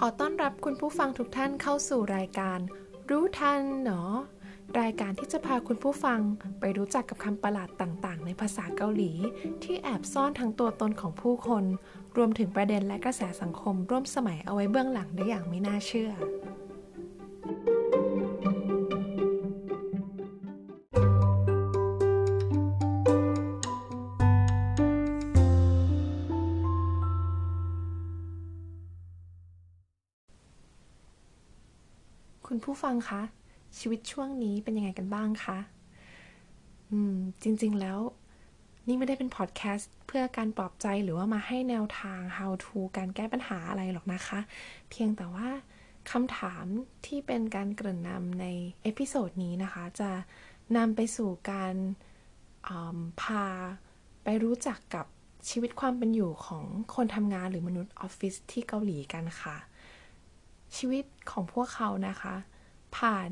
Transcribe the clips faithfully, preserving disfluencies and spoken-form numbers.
ขอต้อนรับคุณผู้ฟังทุกท่านเข้าสู่รายการรู้ทันหนอรายการที่จะพาคุณผู้ฟังไปรู้จักกับคำประหลาดต่างๆในภาษาเกาหลีที่แอบซ่อนทั้งตัวตนของผู้คนรวมถึงประเด็นและกระแสสังคมร่วมสมัยเอาไว้เบื้องหลังได้อย่างไม่น่าเชื่อคุณผู้ฟังคะชีวิตช่วงนี้เป็นยังไงกันบ้างคะอืมจริงๆแล้วนี่ไม่ได้เป็นพอดแคสต์เพื่อการปลอบใจหรือว่ามาให้แนวทาง how to การแก้ปัญหาอะไรหรอกนะคะเพียงแต่ว่าคำถามที่เป็นการเกริ่นนำในเอพิโซดนี้นะคะจะนำไปสู่การพาไปรู้จักกับชีวิตความเป็นอยู่ของคนทำงานหรือมนุษย์ออฟฟิศที่เกาหลีกันค่ะชีวิตของพวกเขานะคะผ่าน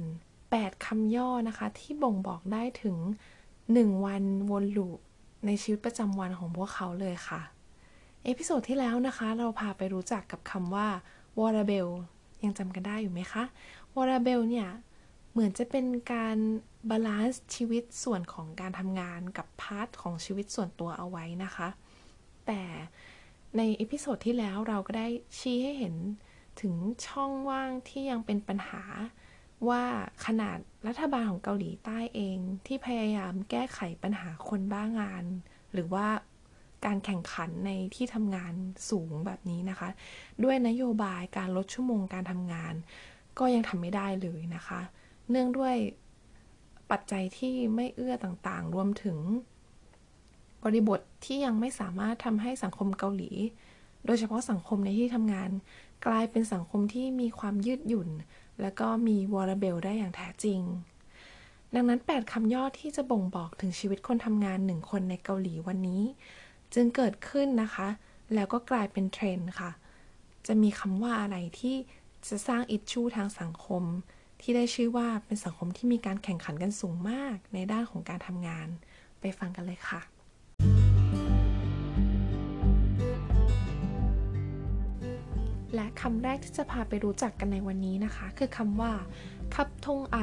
แปดคำย่อนะคะที่บ่งบอกได้ถึงหนึ่งวันวนลูปในชีวิตประจำวันของพวกเขาเลยค่ะเอพิโซดที่แล้วนะคะเราพาไปรู้จักกับคำว่าวอร์เบลยังจำกันได้อยู่ไหมคะวอร์เบลเนี่ยเหมือนจะเป็นการบาลานซ์ชีวิตส่วนของการทำงานกับพาร์ทของชีวิตส่วนตัวเอาไว้นะคะแต่ในเอพิโซดที่แล้วเราก็ได้ชี้ให้เห็นถึงช่องว่างที่ยังเป็นปัญหาว่าขนาดรัฐบาลของเกาหลีใต้เองที่พยายามแก้ไขปัญหาคนบ้างานหรือว่าการแข่งขันในที่ทำงานสูงแบบนี้นะคะด้วยนโยบายการลดชั่วโมงการทำงานก็ยังทำไม่ได้เลยนะคะเนื่องด้วยปัจจัยที่ไม่เอื้อต่างๆรวมถึงบริบทที่ยังไม่สามารถทำให้สังคมเกาหลีโดยเฉพาะสังคมในที่ทำงานกลายเป็นสังคมที่มีความยืดหยุ่นแล้วก็มีวอลเลเบลได้อย่างแท้จริงดังนั้นแปดคำย่อที่จะบ่งบอกถึงชีวิตคนทำงานหนึ่งคนในเกาหลีวันนี้จึงเกิดขึ้นนะคะแล้วก็กลายเป็นเทรนด์ค่ะจะมีคำว่าอะไรที่จะสร้างอิชชูทางสังคมที่ได้ชื่อว่าเป็นสังคมที่มีการแข่งขันกันสูงมากในด้านของการทำงานไปฟังกันเลยค่ะและคำแรกที่จะพาไปรู้จักกันในวันนี้นะคะคือคำว่าคับทงไอ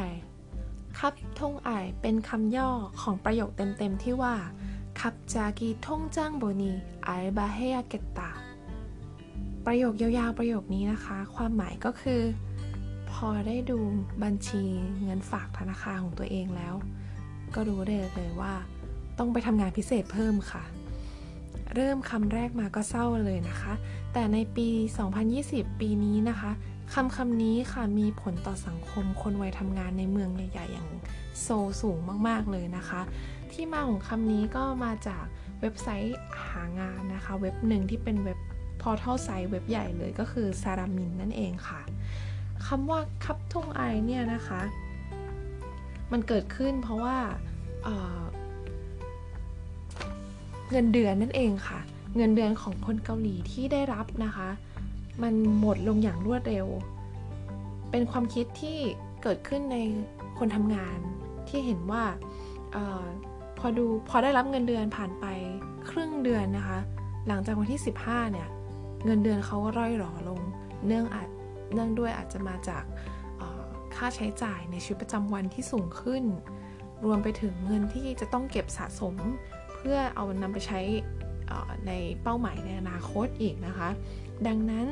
คับทงไอเป็นคำย่อของประโยคเต็มๆที่ว่าคับจากีทงจ้างโบนีไอบาเฮยาเกตตาประโยคยาวๆประโยคนี้นะคะความหมายก็คือพอได้ดูบัญชีเงินฝากธนาคารของตัวเองแล้วก็รู้ได้เลยว่าต้องไปทำงานพิเศษเพิ่มค่ะเริ่มคำแรกมาก็เศร้าเลยนะคะแต่ในปีสองพันยี่สิบปีนี้นะคะคำคำนี้ค่ะมีผลต่อสังคมคนวัยทำงานในเมืองใหญ่ๆอย่างโซลสูงมากๆเลยนะคะที่มาของคำนี้ก็มาจากเว็บไซต์หางานนะคะเว็บหนึ่งที่เป็นเว็บพอร์ทัลไซต์เว็บใหญ่เลยก็คือ Saramin นั่นเองค่ะคำว่าคับทงไอเนี่ยนะคะมันเกิดขึ้นเพราะว่าเอ่อเงินเดือนนั่นเองค่ะเงินเดือนของคนเกาหลีที่ได้รับนะคะมันหมดลงอย่างรวดเร็วเป็นความคิดที่เกิดขึ้นในคนทำงานที่เห็นว่าเอ่อพอดูพอได้รับเงินเดือนผ่านไปครึ่งเดือนนะคะหลังจากวันที่สิบห้าเนี่ยเงินเดือนเขาก็ร่อยหรอลงเนื่องอาจเนื่องด้วยอาจจะมาจากเอ่อค่าใช้จ่ายในชีวิตประจำวันที่สูงขึ้นรวมไปถึงเงินที่จะต้องเก็บสะสมเพื่อเอานำไปใช้ในเป้าหมายในอนาคตอีกนะคะดังนั้น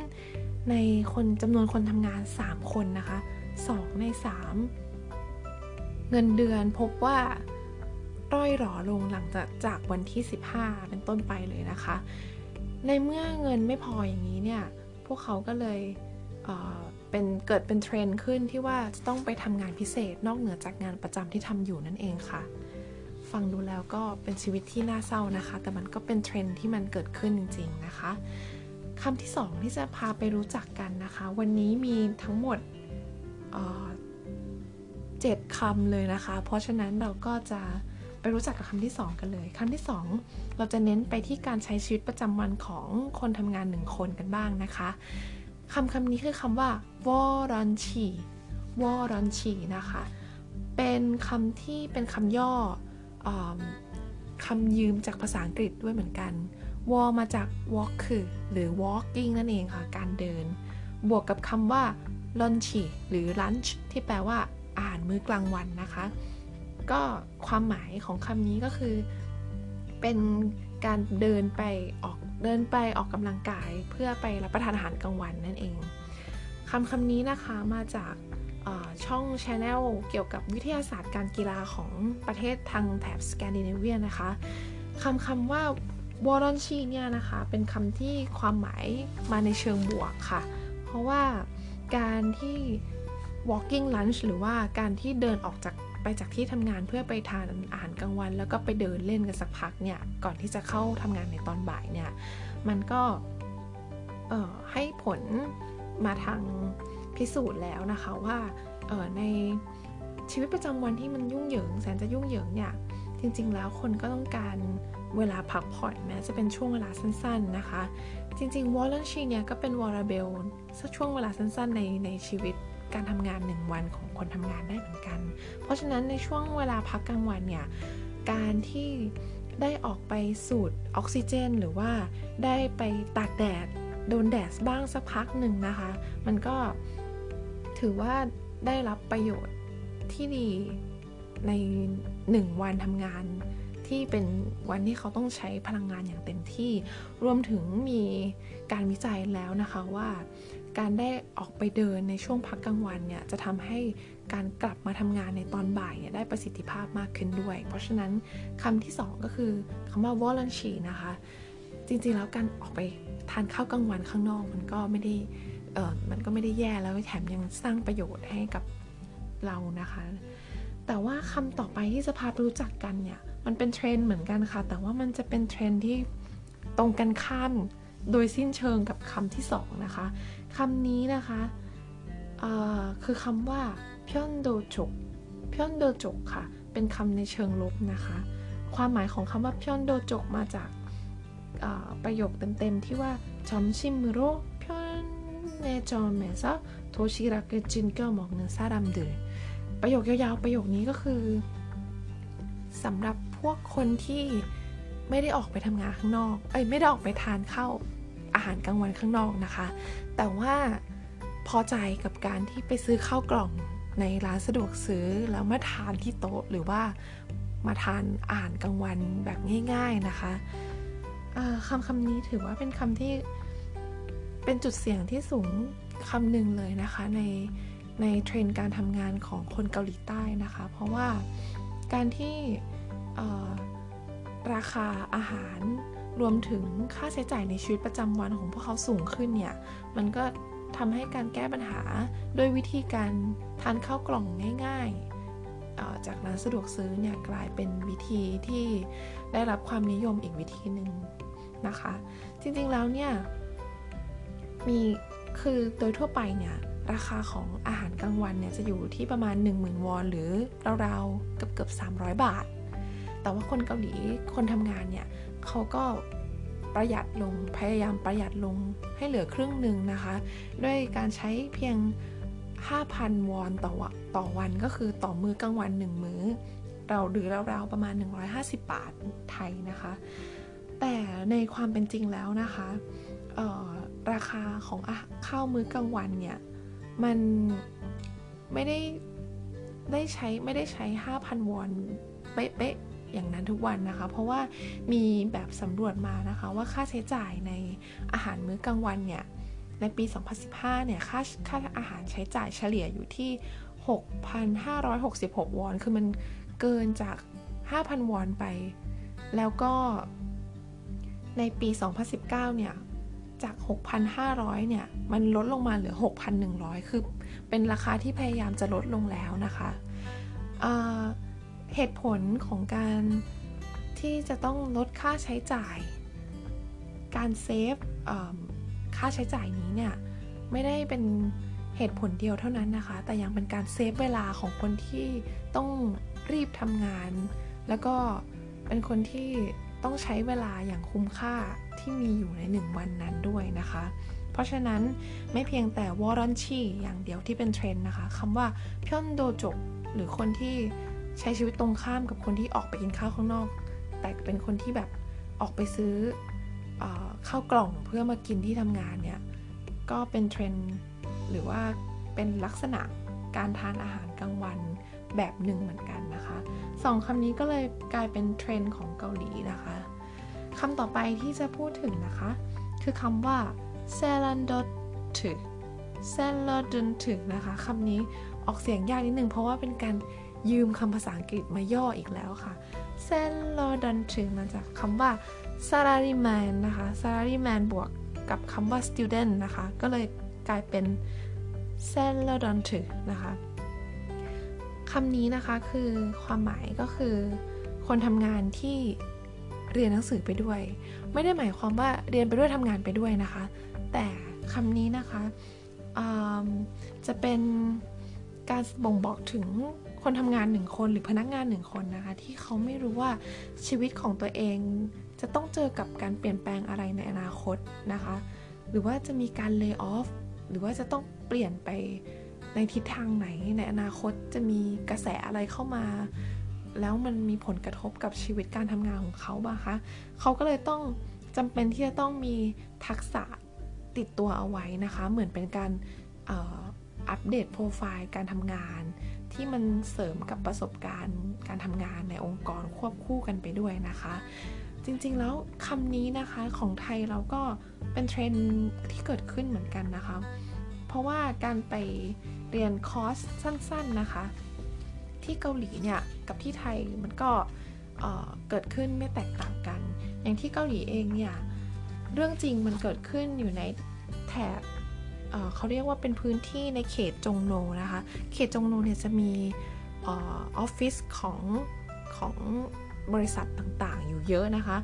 ในคนจำนวนคนทำงานสามคนนะคะสองในสามเงินเดือนพบว่าร่อยหรอลงหลังจากจากวันที่สิบห้าเป็นต้นไปเลยนะคะในเมื่อเงินไม่พออย่างนี้เนี่ยพวกเขาก็เลยเอ่อเป็นเกิดเป็นเทรนด์ขึ้นที่ว่าจะต้องไปทำงานพิเศษนอกเหนือจากงานประจำที่ทำอยู่นั่นเองค่ะฟังดูแล้วก็เป็นชีวิตที่น่าเศร้านะคะแต่มันก็เป็นเทรนด์ที่มันเกิดขึ้นจริงๆนะคะคำที่สองที่จะพาไปรู้จักกันนะคะวันนี้มีทั้งหมดเอ่อเจ็ดคำเลยนะคะเพราะฉะนั้นเราก็จะไปรู้จักกับคำที่สองกันเลยคำที่สองเราจะเน้นไปที่การใช้ชีวิตประจำวันของคนทำงานหนึ่งคนกันบ้างนะคะคำคำนี้คือคำว่าวอรอนชีวอรอนชีนะคะเป็นคำที่เป็นคำย่อคำยืมจากภาษาอังกฤษด้วยเหมือนกันวอมาจาก walk คือหรือ walking นั่นเองค่ะการเดิน บวกกับคำว่า lunch หรือ lunch ที่แปลว่าอาหารมื้อกลางวันนะคะก็ความหมายของคำนี้ก็คือเป็นการเดินไปออกเดินไปออกกำลังกายเพื่อไปรับประทานอาหารกลางวันนั่นเองคำคำนี้นะคะมาจากช่อง channel เกี่ยวกับวิทยาศาสตร์การกีฬาของประเทศทางแถบสแกนดิเนเวียนะคะคำคำว่าวอลอนชีเนี่ยนะคะเป็นคำที่ความหมายมาในเชิงบวกค่ะเพราะว่าการที่ walking lunch หรือว่าการที่เดินออกจากไปจากที่ทำงานเพื่อไปทานอาหารกลางวันแล้วก็ไปเดินเล่นกันสักพักเนี่ยก่อนที่จะเข้าทำงานในตอนบ่ายเนี่ยมันก็เอ่อให้ผลมาทางพิสูจน์แล้วนะคะว่าเอ่อในชีวิตประจำวันที่มันยุ่งเหยิงแสนจะยุ่งเหยิงเนี่ยจริงๆแล้วคนก็ต้องการเวลาพักผ่อนแม้จะเป็นช่วงเวลาสั้นๆนะคะจริงๆวอลเลนชีเนี่ยก็เป็นวอลเบลสักช่วงเวลาสั้นๆในในชีวิตการทำงานหนึ่งวันของคนทำงานได้เหมือนกันเพราะฉะนั้นในช่วงเวลาพักกลางวันเนี่ยการที่ได้ออกไปสูดออกซิเจนหรือว่าได้ไปตากแดดโดนแดดบ้างสักพักหนึ่งนะคะมันก็ถือว่าได้รับประโยชน์ที่ดีในหนึ่งวันทำงานที่เป็นวันที่เขาต้องใช้พลังงานอย่างเต็มที่รวมถึงมีการวิจัยแล้วนะคะว่าการได้ออกไปเดินในช่วงพักกลางวันเนี่ยจะทำให้การกลับมาทำงานในตอนบ่ายเนี่ยได้ประสิทธิภาพมากขึ้นด้วยเพราะฉะนั้นคำที่สองก็คือคำว่า lunch นะคะจริงๆแล้วการออกไปทานข้าวกลางวันข้างนอกมันก็ไม่ได้เออมันก็ไม่ได้แย่แล้วแถมยังสร้างประโยชน์ให้กับเรานะคะแต่ว่าคำต่อไปที่จะพาไปรู้จักกันเนี่ยมันเป็นเทรนด์เหมือนกันค่ะแต่ว่ามันจะเป็นเทรนด์ที่ตรงกันข้ามโดยสิ้นเชิงกับคำที่สองนะคะคำนี้นะคะคือคำว่าเพี้ยนโดจกเพี้ยนโดจกค่ะเป็นคำในเชิงลบนะคะความหมายของคำว่าเพี้ยนโดจกมาจากประโยคเต็มๆที่ว่าจอมชิมโรเพี้ยนในจอมเมซะโทชิรักจินเกอหมอกเนื้อซาดามเดือประโยคยาวๆประโยคนี้ก็คือสำหรับพวกคนที่ไม่ได้ออกไปทำงานข้างนอกเอ้ยไม่ได้ออกไปทานข้าวอาหารกลางวันข้างนอกนะคะแต่ว่าพอใจกับการที่ไปซื้อข้าวกล่องในร้านสะดวกซื้อแล้วมาทานที่โต๊ะหรือว่ามาทานอาหารกลางวันแบบง่ายๆนะคะคำคำนี้ถือว่าเป็นคำที่เป็นจุดเสี่ยงที่สูงคำหนึ่งเลยนะคะในในเทรนด์การทำงานของคนเกาหลีใต้นะคะเพราะว่าการที่ราคาอาหารรวมถึงค่าใช้จ่ายในชีวิตประจำวันของพวกเขาสูงขึ้นเนี่ยมันก็ทำให้การแก้ปัญหาด้วยวิธีการทานข้าวกล่องง่ายๆจากร้านสะดวกซื้อเนี่ยกลายเป็นวิธีที่ได้รับความนิยมอีกวิธีหนึ่งนะคะจริงๆแล้วเนี่ยมีคือโดยทั่วไปเนี่ยราคาของอาหารกลางวันเนี่ยจะอยู่ที่ประมาณ หนึ่งหมื่น วอนหรือราวๆเกือบๆสามร้อยบาทแต่ว่าคนเกาหลีคนทำงานเนี่ยเขาก็ประหยัดลงพยายามประหยัดลงให้เหลือครึ่งหนึ่งนะคะด้วยการใช้เพียง ห้าพัน วอนต่อต่อวันก็คือต่อมื้อกลางวันหนึ่งมื้อเราหรือราวๆประมาณหนึ่งร้อยห้าสิบบาทไทยนะคะแต่ในความเป็นจริงแล้วนะคะเอ่อราคาของข้าวมื้อกลางวันเนี่ยมันไม่ได้ได้ใช้ไม่ได้ใช้ ห้าพัน วอนเป๊ะๆอย่างนั้นทุกวันนะคะเพราะว่ามีแบบสำรวจมานะคะว่าค่าใช้จ่ายในอาหารมื้อกลางวันเนี่ยในปีสองพันสิบห้าเนี่ยค่าค่าอาหารใช้จ่ายเฉลี่ยอยู่ที่ หกพันห้าร้อยหกสิบหก วอนคือมันเกินจาก ห้าพัน วอนไปแล้วก็ในปีสองพันสิบเก้าเนี่ยจาก หกพันห้าร้อย เนี่ยมันลดลงมาเหลือ หกพันหนึ่งร้อย คือเป็นราคาที่พยายามจะลดลงแล้วนะคะเอ่อเหตุผลของการที่จะต้องลดค่าใช้จ่ายการเซฟเอ่อค่าใช้จ่ายนี้เนี่ยไม่ได้เป็นเหตุผลเดียวเท่านั้นนะคะแต่ยังเป็นการเซฟเวลาของคนที่ต้องรีบทำงานแล้วก็เป็นคนที่ต้องใช้เวลาอย่างคุ้มค่าที่มีอยู่ในหนึ่งวันนั้นด้วยนะคะเพราะฉะนั้นไม่เพียงแต่วอลอนชีอย่างเดียวที่เป็นเทรนด์นะคะคำว่าเพี้ยนโดจกหรือคนที่ใช้ชีวิตตรงข้ามกับคนที่ออกไปกินข้าวข้างนอกแต่เป็นคนที่แบบออกไปซื้อข้าวกล่องเพื่อมากินที่ทำงานเนี่ย ก็เป็นเทรนด์หรือว่าเป็นลักษณะการทานอาหารกลางวันแบบหนึ่งเหมือนกันนะคะสองคำนี้ก็เลยกลายเป็นเทรนด์ของเกาหลีนะคะคำต่อไปที่จะพูดถึงนะคะคือคำว่าเซรันดอถึกเซรันดอถึกนะคะคำนี้ออกเสียงยากนิดนึงเพราะว่าเป็นการยืมคำภาษาอังกฤษมาย่ออีกแล้วค่ะเซรันดอถึกมาจากคำว่า Saramin นะคะ Saramin บวกกับคำว่า student นะคะก็เลยกลายเป็นเซรันดอถึกนะคะคำนี้นะคะคือความหมายก็คือคนทำงานที่เรียนหนังสือไปด้วยไม่ได้หมายความว่าเรียนไปด้วยทำงานไปด้วยนะคะแต่คำนี้นะคะจะเป็นการบ่งบอกถึงคนทำงานหนึ่งคนหรือพนักงานหนึ่งคนนะคะที่เขาไม่รู้ว่าชีวิตของตัวเองจะต้องเจอกับการเปลี่ยนแปลงอะไรในอนาคตนะคะหรือว่าจะมีการเลย์ออฟหรือว่าจะต้องเปลี่ยนไปในทิศทางไหนในอนาคตจะมีกระแสอะไรเข้ามาแล้วมันมีผลกระทบกับชีวิตการทำงานของเขาบ้างคะเขาก็เลยต้องจำเป็นที่จะต้องมีทักษะติดตัวเอาไว้นะคะเหมือนเป็นการเอ่ออัปเดตโปรไฟล์การทำงานที่มันเสริมกับประสบการณ์การทำงานในองค์กรควบคู่กันไปด้วยนะคะจริงๆแล้วคำนี้นะคะของไทยเราก็เป็นเทรนด์ที่เกิดขึ้นเหมือนกันนะคะเพราะว่าการไปเรียนคอร์สสั้นๆนะคะที่เกาหลีเนี่ยกับที่ไทยมันก็เอ่อเกิดขึ้นไม่แตกต่างกันอย่างที่เกาหลีเองเนี่ยเรื่องจริงมันเกิดขึ้นอยู่ในแถบ เอ่อ เขาเรียกว่าเป็นพื้นที่ในเขตจงโนนะคะเขตจงโนเนี่ยจะมีเอ่อ ออฟฟิศของของบริษัทต่างๆอยู่เยอะนะคะ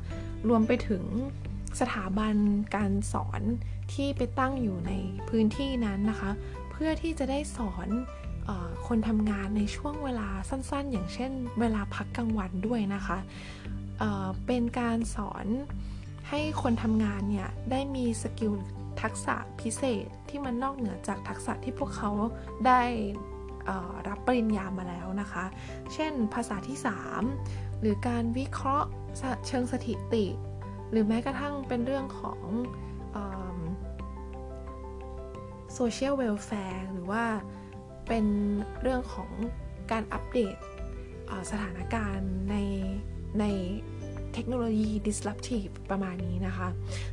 รวมไปถึงสถาบันการสอนที่ไปตั้งอยู่ในพื้นที่นั้นนะคะเพื่อที่จะได้สอนเอ่อคนทำงานในช่วงเวลาสั้นๆอย่างเช่นเวลาพักกลางวันด้วยนะคะเอ่อเป็นการสอนให้คนทำงานเนี่ยได้มีสกิลทักษะพิเศษที่มันนอกเหนือจากทักษะที่พวกเขาได้รับปริญญามาแล้วนะคะเช่นภาษาที่สามหรือการวิเคราะห์เชิงสถิติหรือแม้กระทั่งเป็นเรื่องของโซเชียลเวลแฟร์หรือว่าเป็นเรื่องของการอัปเดตสถานการณ์ในในเทคโนโลยี disruptive ประมาณนี้นะคะ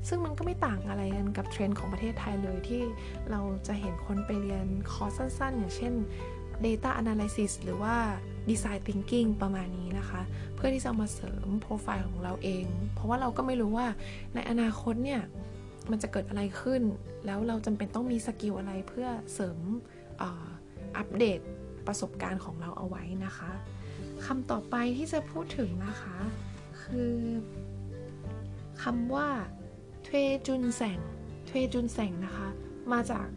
ซึ่งมันก็ไม่ต่างอะไรกันกับเทรนด์ของประเทศไทยเลยที่เราจะเห็นคนไปเรียนคอร์สสั้นๆอย่างเช่น data analysis หรือว่า design thinking ประมาณนี้นะคะเพื่อที่จะมาเสริมโปรไฟล์ของเราเองเพราะว่าเราก็ไม่รู้ว่าในอนาคตเนี่ยมันจะเกิดอะไรขึ้นแล้วเราจำเป็นต้องมีสกิลอะไรเพื่อเสริมอัปเดตประสบการณ์ของเราเอาไว้นะคะคำต่อไปที่จะพูดถึงนะคะคือคำว่าเทวจุนแสงเทวจุนแสงนะคะมาจาก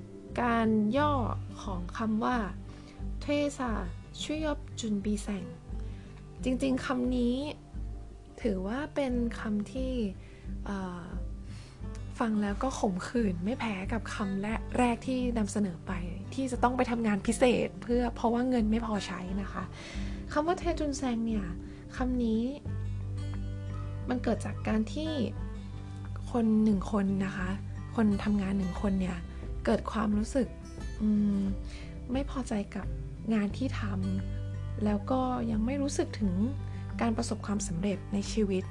การย่อของคำว่าเทซาชุยบจุนบีแสงจริงๆคำนี้ถือว่าเป็นคำที่ฟังแล้วก็ขมขื่นไม่แพ้กับคำแรกที่นำเสนอไปที่จะต้องไปทำงานพิเศษเพื่อเพราะว่าเงินไม่พอใช้นะคะคำว่าเทจุนแสงเนี่ยคำนี้มันเกิดจากการที่คนหนึ่งคนนะคะคนทำงานหนึ่งคนเนี่ยเกิดความรู้สึกอืมไม่พอใจกับงานที่ทำแล้วก็ยังไม่รู้สึกถึงการประสบความสำเร็จในชีวิต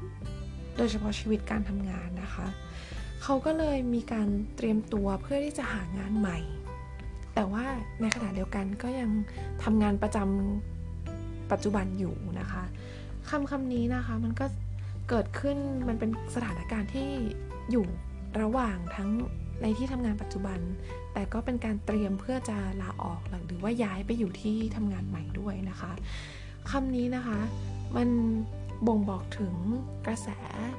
โดยเฉพาะชีวิตการทำงานนะคะเขาก็เลยมีการเตรียมตัวเพื่อที่จะหางานใหม่แต่ว่าในขณะเดียวกันก็ยังทำงานประจำปัจจุบันอยู่นะคะคำคำนี้นะคะมันก็เกิดขึ้นมันเป็นสถานการณ์ที่อยู่ระหว่างทั้งในที่ทำงานปัจจุบันแต่ก็เป็นการเตรียมเพื่อจะลาออกหรือว่าย้ายไปอยู่ที่ทำงานใหม่ด้วยนะคะคำนี้นะคะมันบ่งบอกถึงกระแส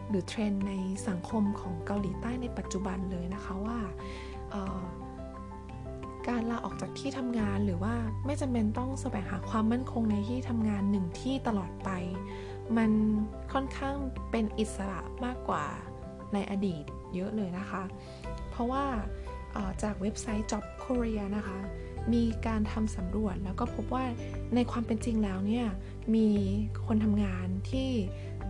หรือเทรนด์ในสังคมของเกาหลีใต้ในปัจจุบันเลยนะคะว่าการลาออกจากที่ทำงานหรือว่าไม่จำเป็นต้องแสวงหาความมั่นคงในที่ทำงานหนึ่งที่ตลอดไปมันค่อนข้างเป็นอิสระมากกว่าในอดีตเยอะเลยนะคะเพราะว่าจากเว็บไซต์ Job Korea นะคะมีการทำสำรวจแล้วก็พบว่าในความเป็นจริงแล้วเนี่ยมีคนทำงานที่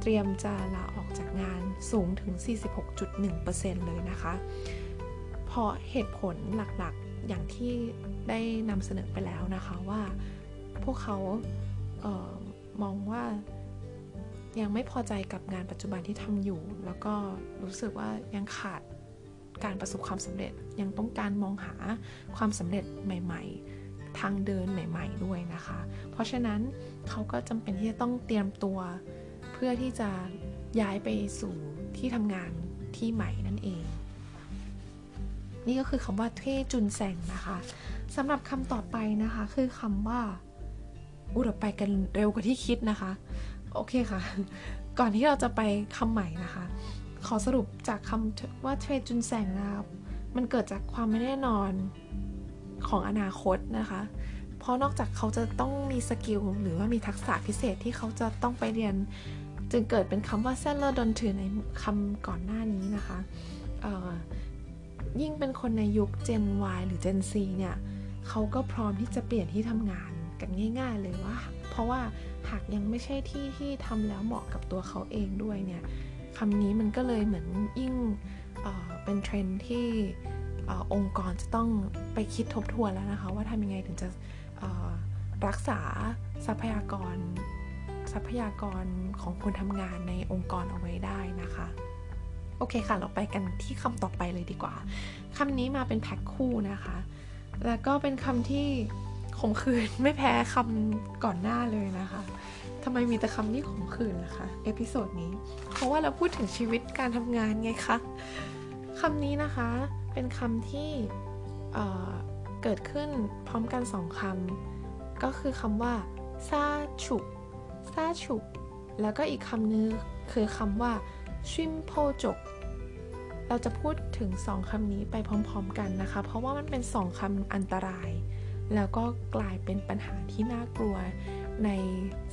เตรียมจะลาออกจากงานสูงถึง สี่สิบหกจุดหนึ่งเปอร์เซ็นต์ เลยนะคะพ ราะเหตุผลหลักๆอย่างที่ได้นำเสนอไปแล้วนะคะว่าพวกเขาเอ่อมองว่ายังไม่พอใจกับงานปัจจุบันที่ทำอยู่แล้วก็รู้สึกว่ายังขาดการประสบความสำเร็จยังต้องการมองหาความสำเร็จใหม่ๆทางเดินใหม่ๆด้วยนะคะเพราะฉะนั้นเขาก็จำเป็นที่จะต้องเตรียมตัวเพื่อที่จะย้ายไปสู่ที่ทำงานที่ใหม่นั่นเองนี่ก็คือคำว่าเท่จุนแสงนะคะสำหรับคำต่อไปนะคะคือคำว่าอุดไปกันเร็วกว่าที่คิดนะคะโอเคค่ะก่อนที่เราจะไปคำใหม่นะคะขอสรุปจากคำว่าเทรจุนแสงนะคะมันเกิดจากความไม่แน่นอนของอนาคตนะคะเพราะนอกจากเขาจะต้องมีสกิลหรือว่ามีทักษะพิเศษที่เขาจะต้องไปเรียนจึงเกิดเป็นคำว่าเซนเลอร์ดอนถือในคำก่อนหน้านี้นะคะยิ่งเป็นคนในยุค Gen Y หรือ Gen Z เนี่ยเขาก็พร้อมที่จะเปลี่ยนที่ทำงานกันง่ายๆเลยว่าเพราะว่าหากยังไม่ใช่ที่ที่ทำแล้วเหมาะกับตัวเขาเองด้วยเนี่ยคำนี้มันก็เลยเหมือนยิ่ง เอ่อ เป็นเทรนด์ที่องค์กรจะต้องไปคิดทบทวนแล้วนะคะว่าทำยังไงถึงจะรักษาทรัพยากรทรัพยากรของคนทำงานในองค์กรเอาไว้ได้นะคะโอเคค่ะเราไปกันที่คำต่อไปเลยดีกว่าคำนี้มาเป็นแพ็คคู่นะคะแล้วก็เป็นคำที่ขมขื่นไม่แพ้คำก่อนหน้าเลยนะคะทำไมมีแต่คำที่ขมขื่นนะคะเอพิโซดนี้เพราะว่าเราพูดถึงชีวิตการทำงานไงคะคำนี้นะคะเป็นคำที่ เอ่อ เกิดขึ้นพร้อมกันสองคำก็คือคำว่าซาฉุซาฉุแล้วก็อีกคำนึงคือคำว่าชิมโพจกเราจะพูดถึงสองคำนี้ไปพร้อมๆกันนะคะเพราะว่ามันเป็นสองคำอันตรายแล้วก็กลายเป็นปัญหาที่น่ากลัวใน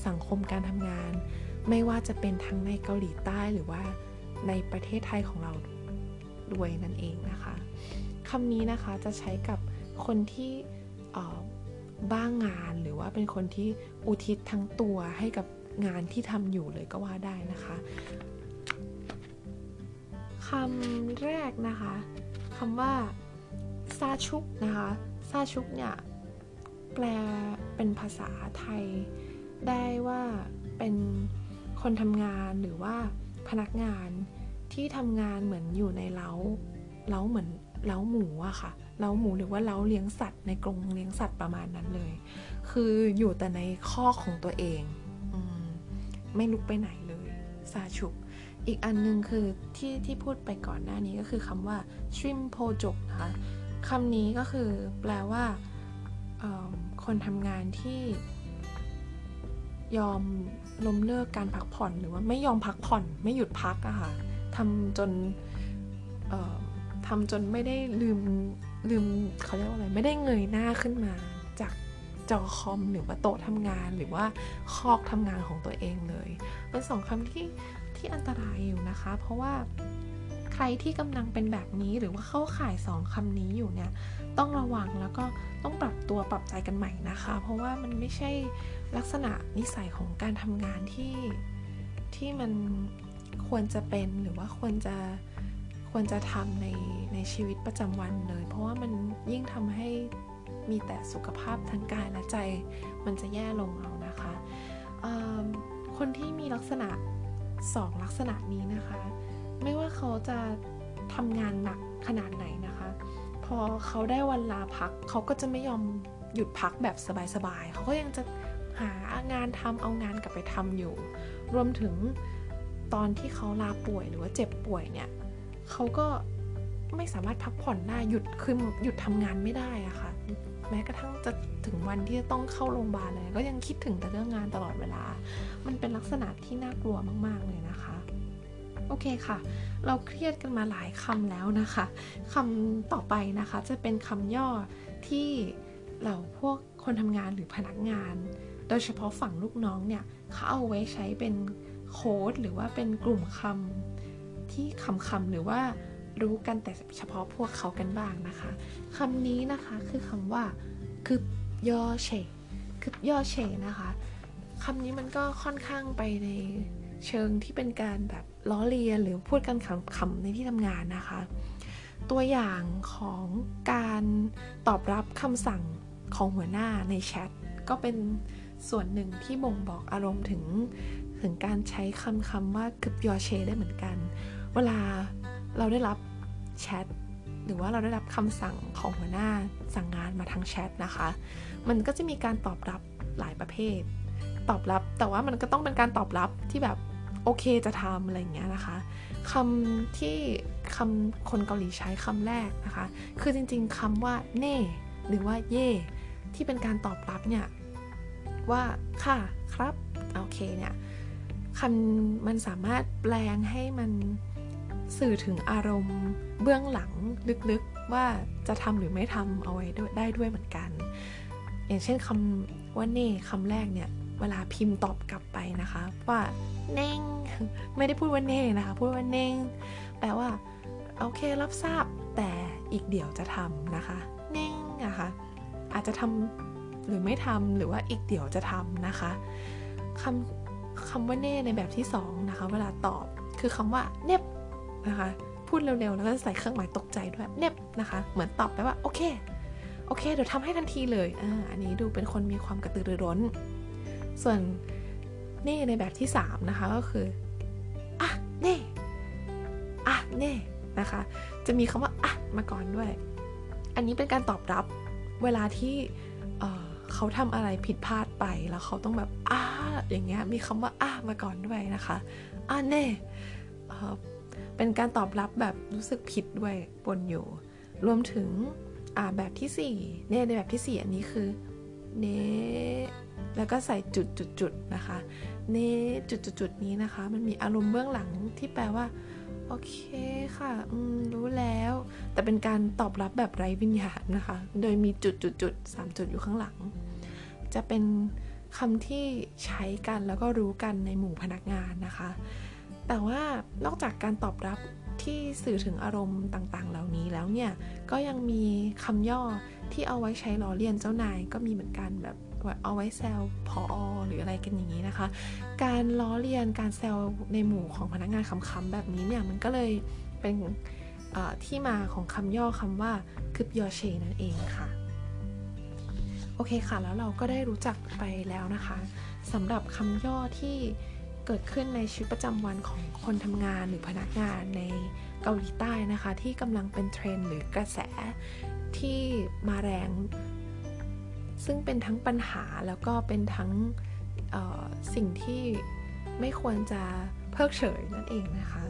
สังคมการทำงานไม่ว่าจะเป็นทั้งในเกาหลีใต้หรือว่าในประเทศไทยของเราด้วยนั่นเองนะคะคำนี้นะคะจะใช้กับคนที่บ้างงานหรือว่าเป็นคนที่อุทิศทั้งตัวให้กับงานที่ทำอยู่เลยก็ว่าได้นะคะคำแรกนะคะคำว่าซาชุกนะคะซาชุกเนี่ยแปลเป็นภาษาไทยได้ว่าเป็นคนทำงานหรือว่าพนักงานที่ทำงานเหมือนอยู่ในเล้าเล้าเหมือนเล้าหมูอะค่ะเล้าหมูหรือว่าเล้าเลี้ยงสัตว์ในกรงเลี้ยงสัตว์ประมาณนั้นเลยคืออยู่แต่ในคอกของตัวเองอืมไม่ลุกไปไหนเลยซาชุกอีกอันนึงคือที่ที่พูดไปก่อนหน้านี้ก็คือคำว่าชิมโพจกนะคะคำนี้ก็คือแปลว่าคนทำงานที่ยอมล้มเลิกการพักผ่อนหรือว่าไม่ยอมพักผ่อนไม่หยุดพักอะค่ะทำจนทำจนไม่ได้ลืมลืมเขาเรียกว่าอะไรไม่ได้เงยหน้าขึ้นมาจากจอคอมหรือว่าโต๊ะทำงานหรือว่าคอกทำงานของตัวเองเลยเป็นสองคำที่ที่อันตรายอยู่นะคะเพราะว่าใครที่กำลังเป็นแบบนี้หรือว่าเข้าข่ายสองคำนี้อยู่เนี่ยต้องระวังแล้วก็ต้องปรับตัวปรับใจกันใหม่นะคะเพราะว่ามันไม่ใช่ลักษณะนิสัยของการทำงานที่ที่มันควรจะเป็นหรือว่าควรจะควรจะทำในในชีวิตประจำวันเลยเพราะว่ามันยิ่งทำให้มีแต่สุขภาพทั้งกายและใจมันจะแย่ลงเอานะคะคนที่มีลักษณะสองลักษณะนี้นะคะไม่ว่าเขาจะทำงานหนักขนาดไหนนะคะพอเขาได้วันลาพักเขาก็จะไม่ยอมหยุดพักแบบสบายๆเขาก็ยังจะหางานทำเอางานกลับไปทำอยู่รวมถึงตอนที่เขาลาป่วยหรือว่าเจ็บป่วยเนี่ยเขาก็ไม่สามารถพักผ่อนได้หยุดคือหยุดทำงานไม่ได้อะค่ะแม้กระทั่งจะถึงวันที่จะต้องเข้าโรงพยาบาลเลยก็ยังคิดถึงแต่เรื่องงานตลอดเวลามันเป็นลักษณะที่น่ากลัวมากๆเลยนะคะโอเคค่ะเราเครียดกันมาหลายคำแล้วนะคะคำต่อไปนะคะจะเป็นคำย่อที่เหล่าพวกคนทำงานหรือพนักงานโดยเฉพาะฝั่งลูกน้องเนี่ยเขาเอาไว้ใช้เป็นโค้ดหรือว่าเป็นกลุ่มคำที่คำๆหรือว่ารู้กันแต่เฉพาะพวกเขากันบ้างนะคะคำนี้นะคะคือคำว่าคืบย่อเฉคืบย่อเฉนะคะคำนี้มันก็ค่อนข้างไปในเชิงที่เป็นการแบบล้อเลียนหรือพูดกันขำๆในที่ทำงานนะคะ ตัวอย่างของการตอบรับคำสั่งของหัวหน้าในแชทก็เป็นส่วนหนึ่งที่บ่งบอกอารมณ์ถึงถึงการใช้คำคำว่า grip your shade ได้เหมือนกันเวลาเราได้รับแชทหรือว่าเราได้รับคำสั่งของหัวหน้าสั่งงานมาทางแชทนะคะมันก็จะมีการตอบรับหลายประเภทตอบรับแต่ว่ามันก็ต้องเป็นการตอบรับที่แบบโอเคจะทำอะไรอย่างเงี้ยนะคะคำที่คำคนเกาหลีใช้คำแรกนะคะคือจริงๆคำว่าเน่หรือว่าเย่ที่เป็นการตอบรับเนี่ยว่าค่ะครับโอเคเนี่ยคำมันสามารถแปลงให้มันสื่อถึงอารมณ์เบื้องหลังลึกๆว่าจะทำหรือไม่ทำเอาไว้ได้ด้วยเหมือนกันอย่างเช่นคำว่าเน่คำแรกเนี่ยเวลาพิมพ์ตอบกลับไปนะคะว่าเน่งไม่ได้พูดว่าเน่นะคะพูดว่าเน่งแปลว่าโอเครับทราบแต่อีกเดี๋ยวจะทำนะคะเน่งนะคะอาจจะทำหรือไม่ทำหรือว่าอีกเดี๋ยวจะทำนะคะคำคำว่าเน่ในแบบที่สองนะคะเวลาตอบคือคำว่าเน็บนะคะพูดเร็วๆแล้วก็ใส่เครื่องหมายตกใจด้วยเน็บนะคะเหมือนตอบไปว่าโอเคโอเคเดี๋ยวทำให้ทันทีเลยอ่าอันนี้ดูเป็นคนมีความกระตือรือร้นส่วนเน่ในแบบที่สามนะคะก็คืออ่ะเน่อ่ะเน่นะคะจะมีคำว่าอ่ะมาก่อนด้วยอันนี้เป็นการตอบรับเวลาที่เอ่อเขาทำอะไรผิดพลาดไปแล้วเขาต้องแบบอ่ะอย่างเงี้ยมีคำว่าอ่ะมาก่อนด้วยนะคะอ่ะเน่เอ่อเป็นการตอบรับแบบรู้สึกผิดด้วยปนอยู่รวมถึงอ่าแบบที่สี่เน่ในแบบที่สี่อันนี้คือเน่แล้วก็ใส่จุดๆๆนะคะเน่จุดๆๆนี้นะคะมันมีอารมณ์เบื้องหลังที่แปลว่าโอเคค่ะอืมรู้แล้วแต่เป็นการตอบรับแบบไร้วิญญาณนะคะโดยมีจุดๆๆสามจุดอยู่ข้างหลังจะเป็นคำที่ใช้กันแล้วก็รู้กันในหมู่พนักงานนะคะแต่ว่านอกจากการตอบรับที่สื่อถึงอารมณ์ต่างๆเหล่านี้แล้วเนี่ยก็ยังมีคำย่อที่เอาไว้ใช้ล้อเลียนเจ้านายก็มีเหมือนกันแบบเอาไว้แซวผอ.หรืออะไรกันอย่างนี้นะคะการล้อเลียนการแซวในหมู่ของพนักงานคำๆแบบนี้เนี่ยมันก็เลยเป็นที่มาของคำย่อคำว่า grip your shade นั่นเองค่ะโอเคค่ะแล้วเราก็ได้รู้จักไปแล้วนะคะสำหรับคำย่อที่เกิดขึ้นในชีวิตประจำวันของคนทำงานหรือพนักงานในเกาหลีใต้นะคะที่กำลังเป็นเทรนด์หรือกระแสที่มาแรงซึ่งเป็นทั้งปัญหาแล้วก็เป็นทั้งเอ่อสิ่งที่ไม่ควรจะเพิกเฉยนั่นเองนะคะ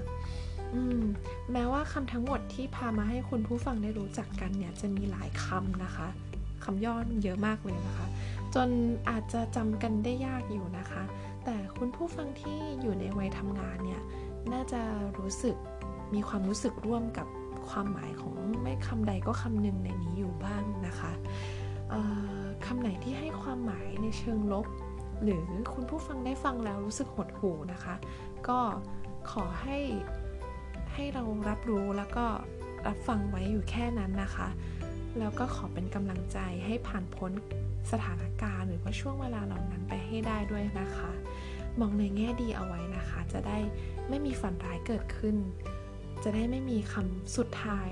อืมแม้ว่าคำทั้งหมดที่พามาให้คุณผู้ฟังได้รู้จักกันเนี่ยจะมีหลายคำนะคะคำย่อเยอะมากเลยนะคะจนอาจจะจำกันได้ยากอยู่นะคะแต่คุณผู้ฟังที่อยู่ในวัยทำงานเนี่ยน่าจะรู้สึกมีความรู้สึกร่วมกับความหมายของไม่คำใดก็คำหนึ่งในนี้อยู่บ้างนะคะคำไหนที่ให้ความหมายในเชิงลบหรือคุณผู้ฟังได้ฟังแล้วรู้สึกหดหู่นะคะก็ขอให้ให้เรารับรู้แล้วก็รับฟังไว้อยู่แค่นั้นนะคะแล้วก็ขอเป็นกำลังใจให้ผ่านพ้นสถานการณ์หรือว่าช่วงเวลาเหล่านั้นไปให้ได้ด้วยนะคะมองในแง่ดีเอาไว้นะคะจะได้ไม่มีฝันร้ายเกิดขึ้นจะได้ไม่มีคำสุดท้าย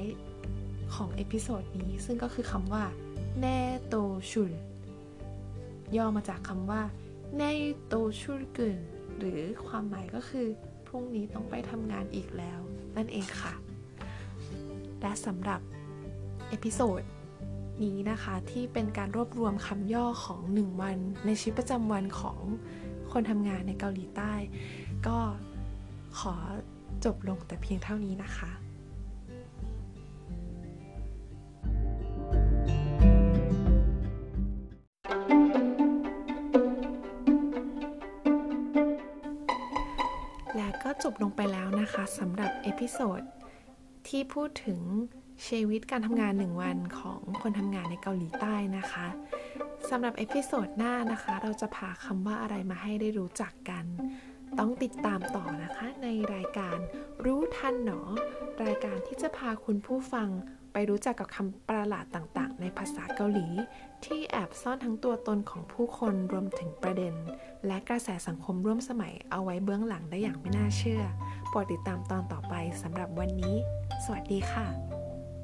ของเอพิโซดนี้ซึ่งก็คือคำว่าแนโตชุลย่อมาจากคำว่าแนโตชุลกึนหรือความหมายก็คือพรุ่งนี้ต้องไปทำงานอีกแล้วนั่นเองค่ะและสำหรับเอพิโซดนี้นะคะที่เป็นการรวบรวมคำย่อของหนึ่งวันในชีวิตประจำวันของคนทำงานในเกาหลีใต้ก็ขอจบลงแต่เพียงเท่านี้นะคะและก็จบลงไปแล้วนะคะสำหรับเอพิโซดที่พูดถึงชีวิตการทำงานหนึ่งวันของคนทำงานในเกาหลีใต้นะคะสำหรับเอพิโซดหน้านะคะเราจะพาคำว่าอะไรมาให้ได้รู้จักกันต้องติดตามต่อนะคะในรายการรู้ทันหนอรายการที่จะพาคุณผู้ฟังไปรู้จักกับคำประหลาดต่างๆในภาษาเกาหลีที่แอบซ่อนทั้งตัวตนของผู้คนรวมถึงประเด็นและกระแสสังคมร่วมสมัยเอาไว้เบื้องหลังได้อย่างไม่น่าเชื่อโปรดติดตามตอนต่อไปสำหรับวันนี้สวัสดีค่ะ